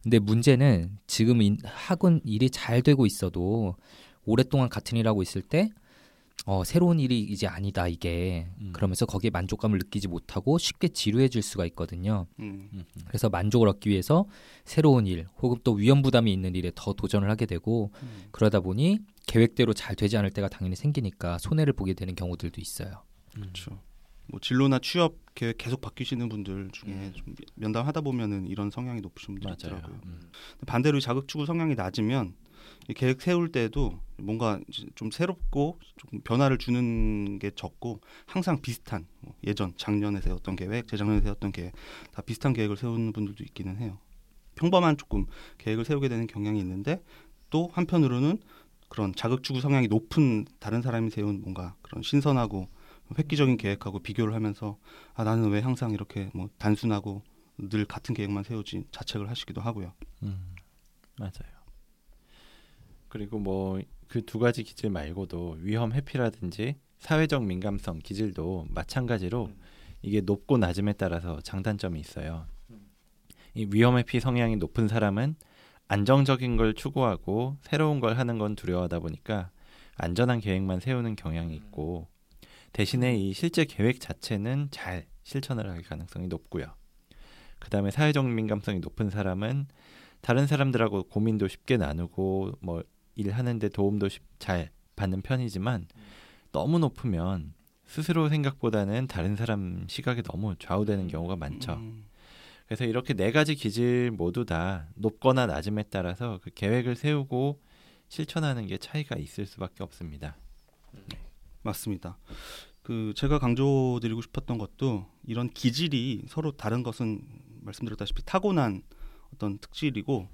근데 문제는 지금 인, 학원 일이 잘 되고 있어도 오랫동안 같은 일 하고 있을 때 어, 새로운 일이 이제 아니다 이게. 음. 그러면서 거기에 만족감을 느끼지 못하고 쉽게 지루해질 수가 있거든요. 음, 음, 음. 그래서 만족을 얻기 위해서 새로운 일 혹은 또 위험 부담이 있는 일에 더 도전을 하게 되고 음. 그러다 보니 계획대로 잘 되지 않을 때가 당연히 생기니까 손해를 보게 되는 경우들도 있어요. 음. 그렇죠. 뭐 진로나 취업 계획 계속 바뀌시는 분들 중에 음. 좀 면담하다 보면은 이런 성향이 높으신 분들 있더라고요. 음. 반대로 자극추구 성향이 낮으면 이 계획 세울 때도 뭔가 좀 새롭고 조금 변화를 주는 게 적고 항상 비슷한 뭐 예전 작년에 세웠던 계획, 재작년에 세웠던 계획 다 비슷한 계획을 세우는 분들도 있기는 해요. 평범한 조금 계획을 세우게 되는 경향이 있는데 또 한편으로는 그런 자극추구 성향이 높은 다른 사람이 세운 뭔가 그런 신선하고 획기적인 계획하고 비교를 하면서 아 나는 왜 항상 이렇게 뭐 단순하고 늘 같은 계획만 세우지 자책을 하시기도 하고요. 음, 맞아요. 그리고 뭐 그 두 가지 기질 말고도 위험 회피라든지 사회적 민감성 기질도 마찬가지로 음. 이게 높고 낮음에 따라서 장단점이 있어요. 음. 이 위험 회피 성향이 높은 사람은 안정적인 걸 추구하고 새로운 걸 하는 건 두려워하다 보니까 안전한 계획만 세우는 경향이 있고 대신에 이 실제 계획 자체는 잘 실천을 할 가능성이 높고요. 그 다음에 사회적 민감성이 높은 사람은 다른 사람들하고 고민도 쉽게 나누고 뭐 일하는데 도움도 쉽, 잘 받는 편이지만 너무 높으면 스스로 생각보다는 다른 사람 시각에 너무 좌우되는 경우가 많죠. 그래서 이렇게 네 가지 기질 모두 다 높거나 낮음에 따라서 그 계획을 세우고 실천하는 게 차이가 있을 수밖에 없습니다. 맞습니다. 그 제가 강조드리고 싶었던 것도 이런 기질이 서로 다른 것은 말씀드렸다시피 타고난 어떤 특질이고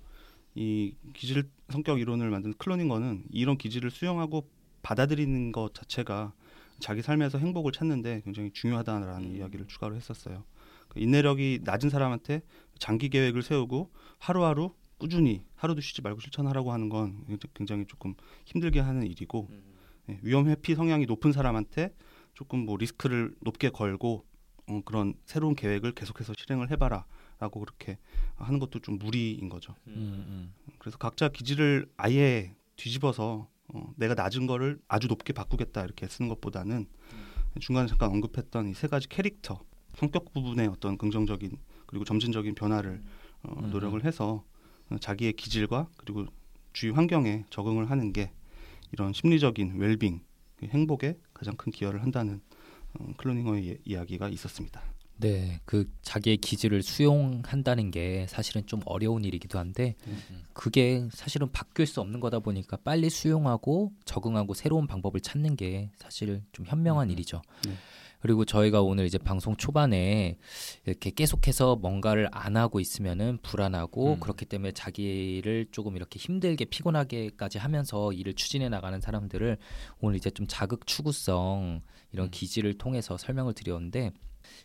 이 기질 성격 이론을 만든 클로닝거는 이런 기질을 수용하고 받아들이는 것 자체가 자기 삶에서 행복을 찾는데 굉장히 중요하다라는 음. 이야기를 추가로 했었어요. 그 인내력이 낮은 사람한테 장기 계획을 세우고 하루하루 꾸준히 하루도 쉬지 말고 실천하라고 하는 건 굉장히 조금 힘들게 하는 일이고 음. 예, 위험 회피 성향이 높은 사람한테 조금 뭐 리스크를 높게 걸고 어, 그런 새로운 계획을 계속해서 실행을 해봐라라고 그렇게 하는 것도 좀 무리인 거죠. 음. 그래서 각자 기질을 아예 뒤집어서 어, 내가 낮은 거를 아주 높게 바꾸겠다 이렇게 쓰는 것보다는 음. 중간에 잠깐 언급했던 이 세 가지 캐릭터 성격 부분의 어떤 긍정적인 그리고 점진적인 변화를 음. 어, 노력을 해서 자기의 기질과 그리고 주위 환경에 적응을 하는 게 이런 심리적인 웰빙, 행복에 가장 큰 기여를 한다는 어, 클로닝어의 이야기가 있었습니다. 네, 그 자기의 기질을 수용한다는 게 사실은 좀 어려운 일이기도 한데 음. 그게 사실은 바뀔 수 없는 거다 보니까 빨리 수용하고 적응하고 새로운 방법을 찾는 게 사실 좀 현명한 음. 일이죠. 네. 그리고 저희가 오늘 이제 방송 초반에 이렇게 계속해서 뭔가를 안 하고 있으면은 불안하고 음. 그렇기 때문에 자기를 조금 이렇게 힘들게 피곤하게까지 하면서 일을 추진해 나가는 사람들을 오늘 이제 좀 자극 추구성 이런 음. 기질을 통해서 설명을 드렸는데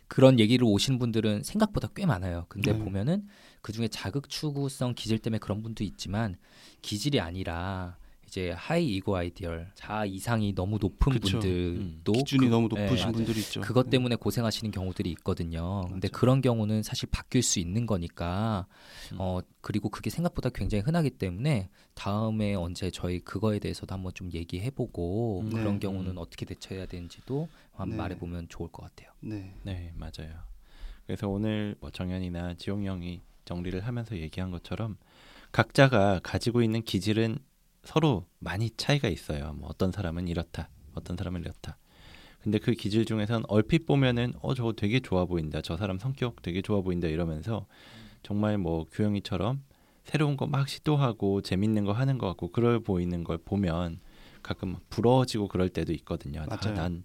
그런 얘기를 오시는 분들은 생각보다 꽤 많아요. 근데 네. 보면은 그중에 자극 추구성 기질 때문에 그런 분도 있지만 기질이 아니라 이제 하이 이고 아이디얼 자아 이상이 너무 높은 그쵸. 분들도 기준이 그, 너무 높으신 네, 분들이 있죠. 그것 때문에 고생하시는 경우들이 있거든요. 맞아. 근데 그런 경우는 사실 바뀔 수 있는 거니까 음. 어 그리고 그게 생각보다 굉장히 흔하기 때문에 다음에 언제 저희 그거에 대해서도 한번 좀 얘기해보고 음. 그런 네. 경우는 음. 어떻게 대처해야 되는지도 한번 네. 말해보면 좋을 것 같아요. 네, 네 맞아요. 그래서 오늘 뭐 정연이나 지용이 형이 정리를 하면서 얘기한 것처럼 각자가 가지고 있는 기질은 서로 많이 차이가 있어요. 뭐 어떤 사람은 이렇다, 어떤 사람은 이렇다. 근데 그 기질 중에선 얼핏 보면은 어 저거 되게 좋아 보인다, 저 사람 성격 되게 좋아 보인다 이러면서 정말 뭐 규영이처럼 새로운 거 막 시도하고 재밌는 거 하는 거 같고 그럴 보이는 걸 보면 가끔 부러워지고 그럴 때도 있거든요. 아, 난,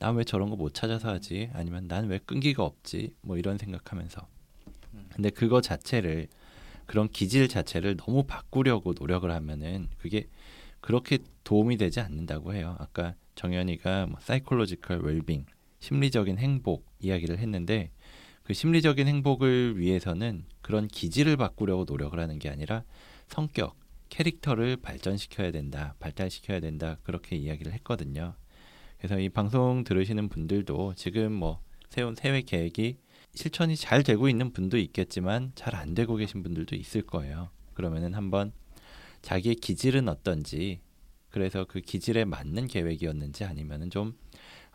난 왜 저런 거 못 찾아서 하지? 아니면 난 왜 끈기가 없지? 뭐 이런 생각하면서. 근데 그거 자체를 그런 기질 자체를 너무 바꾸려고 노력을 하면은 그게 그렇게 도움이 되지 않는다고 해요. 아까 정연이가 뭐 사이콜로지컬 웰빙, 심리적인 행복 이야기를 했는데 그 심리적인 행복을 위해서는 그런 기질을 바꾸려고 노력을 하는 게 아니라 성격, 캐릭터를 발전시켜야 된다, 발달시켜야 된다 그렇게 이야기를 했거든요. 그래서 이 방송 들으시는 분들도 지금 뭐 세운 세회 계획이 실천이 잘 되고 있는 분도 있겠지만 잘 안 되고 계신 분들도 있을 거예요. 그러면은 한번 자기의 기질은 어떤지 그래서 그 기질에 맞는 계획이었는지 아니면은 좀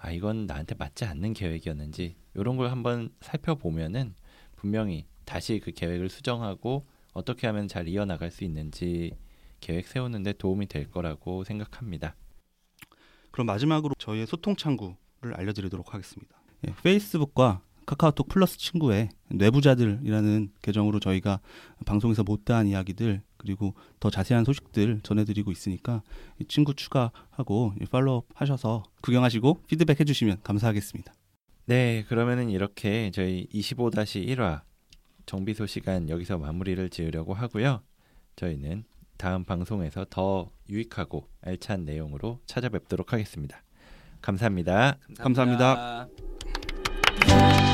아 이건 나한테 맞지 않는 계획이었는지 이런 걸 한번 살펴보면은 분명히 다시 그 계획을 수정하고 어떻게 하면 잘 이어나갈 수 있는지 계획 세우는 데 도움이 될 거라고 생각합니다. 그럼 마지막으로 저희의 소통 창구를 알려드리도록 하겠습니다. 예, 페이스북과 카카오톡 플러스 친구에 뇌부자들이라는 계정으로 저희가 방송에서 못다한 이야기들 그리고 더 자세한 소식들 전해드리고 있으니까 이 친구 추가하고 팔로우 하셔서 구경하시고 피드백 해주시면 감사하겠습니다. 네, 그러면은 이렇게 저희 이십오 일화 정비소 시간 여기서 마무리를 지으려고 하고요. 저희는 다음 방송에서 더 유익하고 알찬 내용으로 찾아뵙도록 하겠습니다. 감사합니다. 감사합니다. 감사합니다.